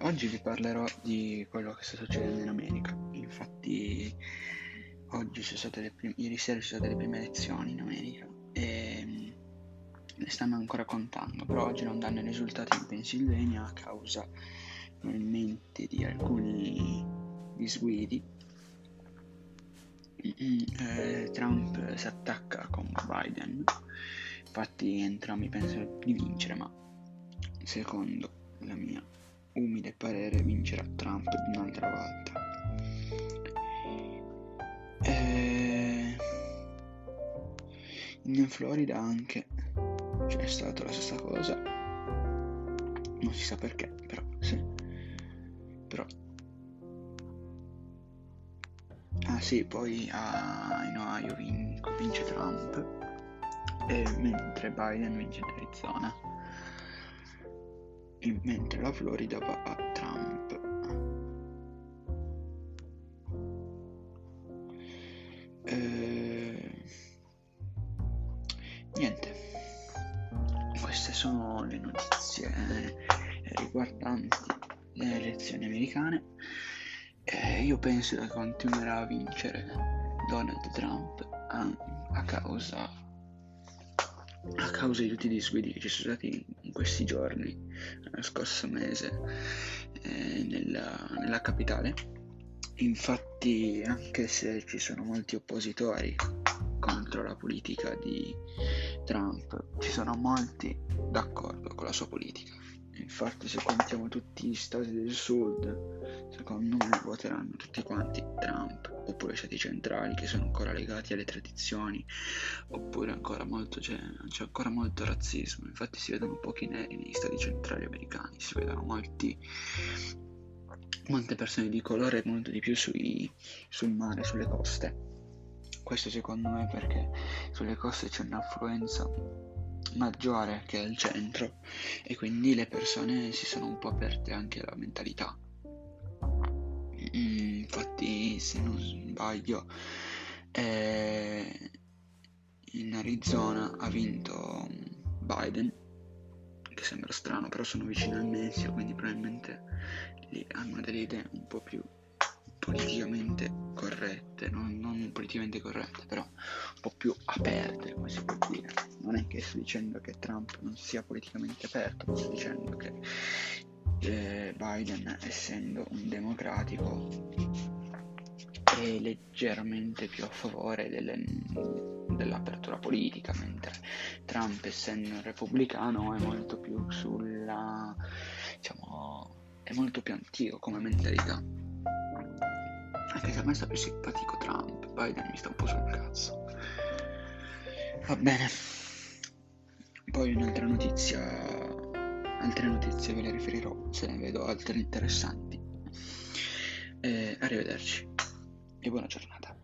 Oggi vi parlerò di quello che sta succedendo in America. Infatti oggi sono state ieri sera ci sono state le prime elezioni in America e ne stanno ancora contando, però oggi non danno i risultati in Pennsylvania a causa probabilmente di alcuni disguidi. Trump si attacca con Biden, infatti entrambi pensano di vincere, ma secondo la mia umile parere vincerà Trump un'altra volta. In Florida anche c'è stata la stessa cosa, non si sa perché, però sì. Poi in Ohio vince Trump, mentre Biden vince in Arizona, mentre la Florida va a Trump. Niente, queste sono le notizie riguardanti le elezioni americane. Io penso che continuerà a vincere Donald Trump a causa di tutti i disguidi che ci sono stati in questi giorni, nello scorso mese, nella capitale. Infatti, anche se ci sono molti oppositori contro la politica di Trump, ci sono molti d'accordo con la sua politica. Infatti, se contiamo tutti gli stati del sud, secondo me voteranno tutti quanti Trump, oppure stati centrali che sono ancora legati alle tradizioni, oppure ancora molto c'è ancora molto razzismo. Infatti si vedono pochi neri negli stati centrali americani, si vedono molte persone di colore, molto di più sul mare, sulle coste. Questo secondo me perché sulle coste c'è un'affluenza maggiore che al centro, e quindi le persone si sono un po' aperte anche alla mentalità. Infatti, se non sbaglio, in Arizona ha vinto Biden, che sembra strano, però sono vicino al Messico, quindi probabilmente lì hanno delle idee un po' più politicamente corrette, non politicamente corrette, però un po' più aperte, come si può dire. Non è che sto dicendo che Trump non sia politicamente aperto, ma sto dicendo che Biden, essendo un democratico, è leggermente più a favore dell'apertura politica, mentre Trump, essendo un repubblicano, è molto più è molto più antico come mentalità. Anche se a me sta più simpatico Trump, Biden mi sta un po' sul cazzo. Va bene. Poi altre notizie ve le riferirò se ne vedo altre interessanti. Arrivederci e buona giornata.